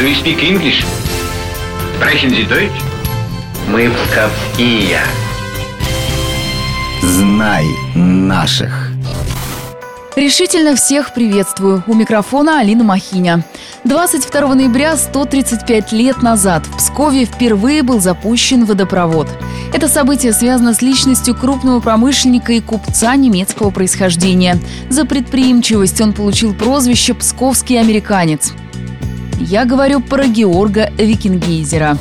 Do you speak English? Sprechen Sie Deutsch? Мы псковские. Знай наших. Решительно всех приветствую. У микрофона Алина Махиня. 22 ноября 135 лет назад в Пскове впервые был запущен водопровод. Это событие связано с личностью крупного промышленника и купца немецкого происхождения. За предприимчивость он получил прозвище «Псковский американец». Я говорю про Георга Викенгейзера.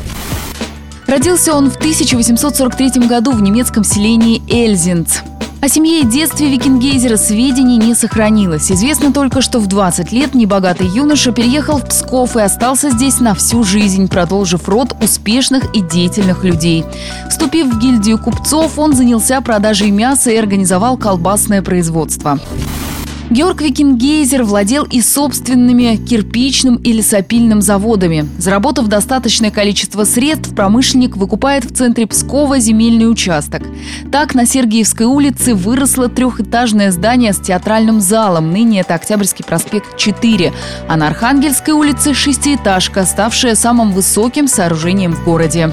Родился он в 1843 году в немецком селении Эльзинц. О семье и детстве Викенгейзера сведений не сохранилось. Известно только, что в 20 лет небогатый юноша переехал в Псков и остался здесь на всю жизнь, продолжив род успешных и деятельных людей. Вступив в гильдию купцов, он занялся продажей мяса и организовал колбасное производство. Георг Викенгейзер владел и собственными кирпичным и лесопильным заводами. Заработав достаточное количество средств, промышленник выкупает в центре Пскова земельный участок. Так, на Сергиевской улице выросло трехэтажное здание с театральным залом. Ныне это Октябрьский проспект 4, а на Архангельской улице шестиэтажка, ставшая самым высоким сооружением в городе.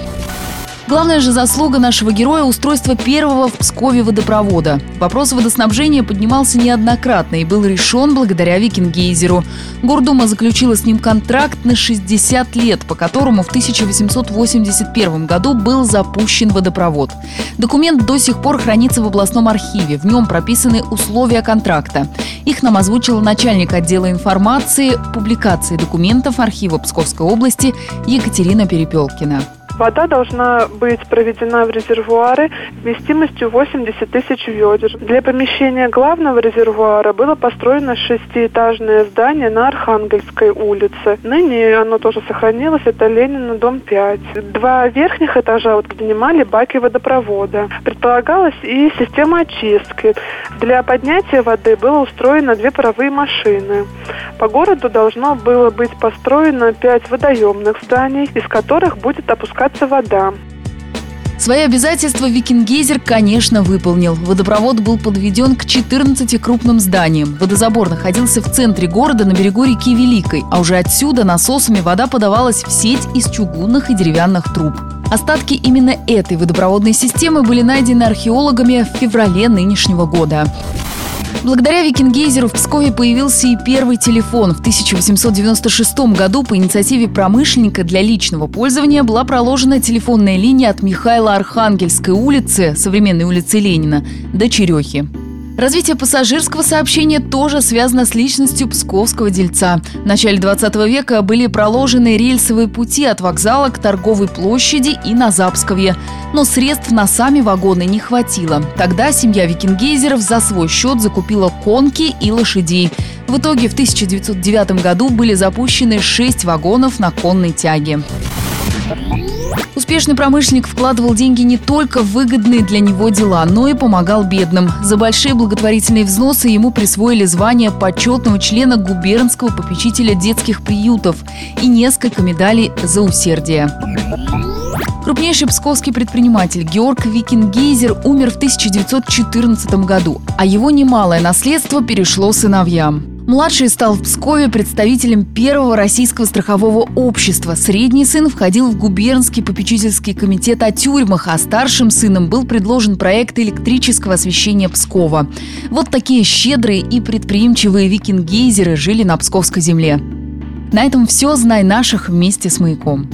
Главная же заслуга нашего героя – устройство первого в Пскове водопровода. Вопрос водоснабжения поднимался неоднократно и был решен благодаря Викенгейзеру. Гордума заключила с ним контракт на 60 лет, по которому в 1881 году был запущен водопровод. Документ до сих пор хранится в областном архиве. В нем прописаны условия контракта. Их нам озвучил начальник отдела информации, публикации документов архива Псковской области Екатерина Перепёлкина. Вода должна быть проведена в резервуары вместимостью 80 тысяч ведер. Для помещения главного резервуара было построено шестиэтажное здание на Архангельской улице. Ныне оно тоже сохранилось, это Ленина, дом 5. Два верхних этажа занимали баки водопровода. Предполагалась и система очистки. Для поднятия воды было устроено две паровые машины. По городу должно было быть построено 5 водоемных зданий, из которых будет опускаться вода. Свои обязательства Викенгейзер, конечно, выполнил. Водопровод был подведен к 14 крупным зданиям. Водозабор находился в центре города на берегу реки Великой, а уже отсюда насосами вода подавалась в сеть из чугунных и деревянных труб. Остатки именно этой водопроводной системы были найдены археологами в феврале нынешнего года. Благодаря Викенгейзеру в Пскове появился и первый телефон. В 1896 году по инициативе промышленника для личного пользования была проложена телефонная линия от Михайло-Архангельской улицы, современной улицы Ленина, до Черёхи. Развитие пассажирского сообщения тоже связано с личностью псковского дельца. В начале 20 века были проложены рельсовые пути от вокзала к торговой площади и на Запсковье. Но средств на сами вагоны не хватило. Тогда семья Викенгейзеров за свой счет закупила конки и лошадей. В итоге в 1909 году были запущены 6 вагонов на конной тяге. Успешный промышленник вкладывал деньги не только в выгодные для него дела, но и помогал бедным. За большие благотворительные взносы ему присвоили звание почетного члена губернского попечителя детских приютов и несколько медалей за усердие. Крупнейший псковский предприниматель Георг Викенгейзер умер в 1914 году, а его немалое наследство перешло сыновьям. Младший стал в Пскове представителем первого российского страхового общества. Средний сын входил в губернский попечительский комитет о тюрьмах, а старшим сыном был предложен проект электрического освещения Пскова. Вот такие щедрые и предприимчивые Викенгейзеры жили на псковской земле. На этом все. Знай наших вместе с Маяком.